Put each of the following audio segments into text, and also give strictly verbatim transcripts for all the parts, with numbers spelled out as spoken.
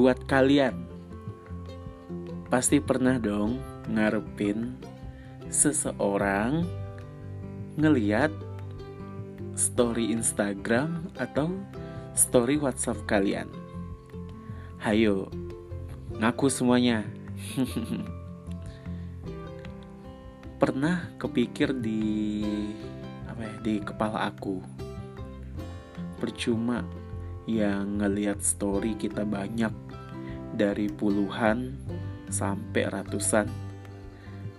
buat kalian. Pasti pernah dong ngarepin seseorang ngeliat story Instagram atau story WhatsApp kalian. Hayo, ngaku semuanya. Pernah kepikir di apa ya, di kepala aku. Percuma yang ngelihat story kita banyak, dari puluhan sampai ratusan.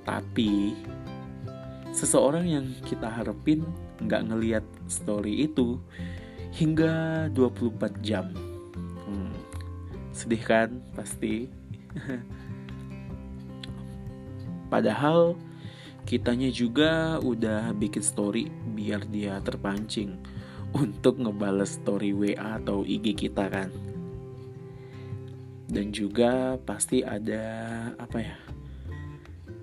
Tapi seseorang yang kita harapin nggak ngelihat story itu hingga dua puluh empat jam. hmm, Sedih kan pasti. Padahal kitanya juga udah bikin story biar dia terpancing untuk ngebales story W A atau I G kita kan. Dan juga pasti ada apa ya,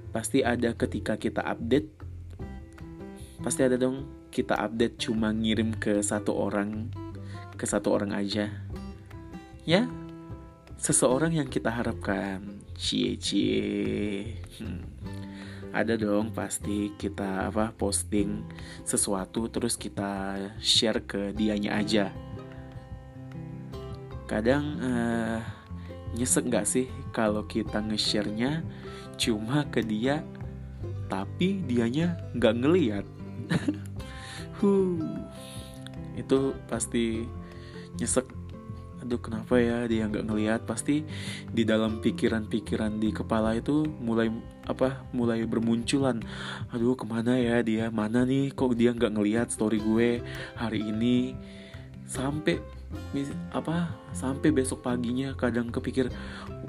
pasti ada ketika kita update, pasti ada dong kita update cuma ngirim ke satu orang, ke satu orang aja. Ya, seseorang yang kita harapkan. Cie cie. Hmm. Ada dong pasti kita apa posting sesuatu terus kita share ke dianya aja. Kadang uh, nyesek nggak sih kalau kita nge-share-nya cuma ke dia, tapi dianya nggak ngelihat. Huh, itu pasti nyesek. Aduh, kenapa ya dia nggak ngelihat? Pasti di dalam pikiran-pikiran di kepala itu mulai apa? Mulai bermunculan. Aduh, kemana ya dia? Mana nih? Kok dia nggak ngelihat story gue hari ini? Sampai apa? Sampai besok paginya kadang kepikir,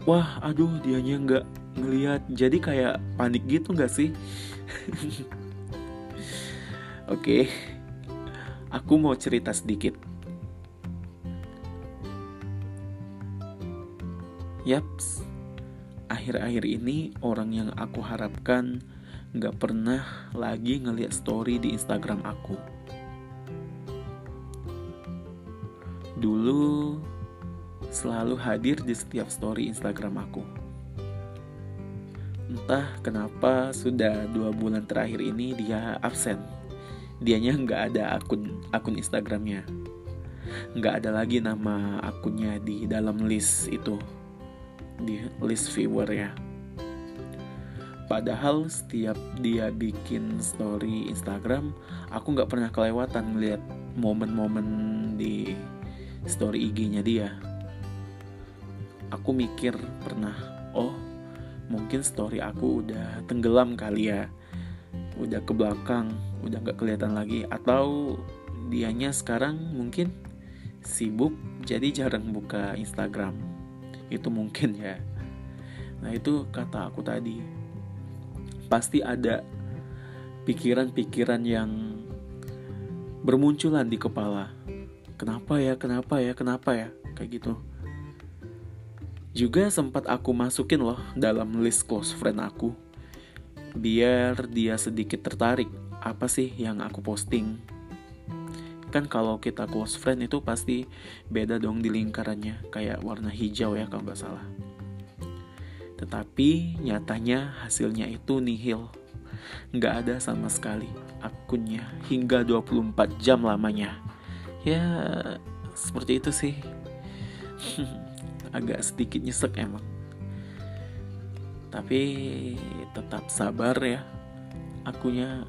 wah, aduh, dianya nggak ngelihat. Jadi kayak panik gitu nggak sih? Oke, okay. Aku mau cerita sedikit. Yaps, akhir-akhir ini orang yang aku harapkan nggak pernah lagi ngeliat story di Instagram aku. Dulu selalu hadir di setiap story Instagram aku. Entah kenapa sudah dua bulan terakhir ini dia absen. Dianya nggak ada akun akun Instagramnya. Nggak ada lagi nama akunnya di dalam list itu, di list viewer ya. Padahal setiap dia bikin story Instagram, aku nggak pernah kelewatan ngeliat momen-momen di story I G-nya dia. Aku mikir pernah, oh, mungkin story aku udah tenggelam kali ya, udah ke belakang, udah gak kelihatan lagi. Atau dianya sekarang mungkin sibuk, jadi jarang buka Instagram. Itu mungkin ya. Nah, itu kata aku tadi, pasti ada pikiran-pikiran yang bermunculan di kepala. Kenapa ya, kenapa ya, kenapa ya, kayak gitu. Juga sempat aku masukin loh dalam list close friend aku, biar dia sedikit tertarik. Apa sih yang aku posting? Kan kalau kita close friend itu pasti beda dong di lingkarannya, kayak warna hijau ya kalau gak salah. Tetapi nyatanya hasilnya itu nihil. Gak ada sama sekali akunnya hingga dua puluh empat jam lamanya. Ya, seperti itu sih. Agak sedikit nyesek emang. Tapi tetap sabar ya. Akunya,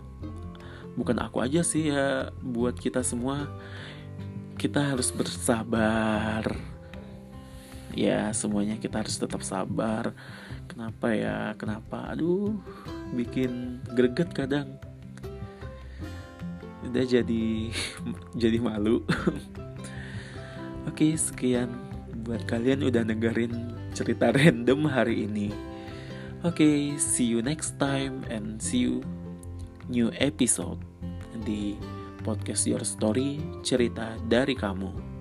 bukan aku aja sih ya, buat kita semua, kita harus bersabar. Ya, semuanya kita harus tetap sabar. Kenapa ya, kenapa? Aduh, bikin greget kadang. Udah jadi jadi malu. Oke, sekian buat kalian udah dengerin cerita random hari ini. Oke, okay, see you next time and see you new episode di podcast Your Story, cerita dari kamu.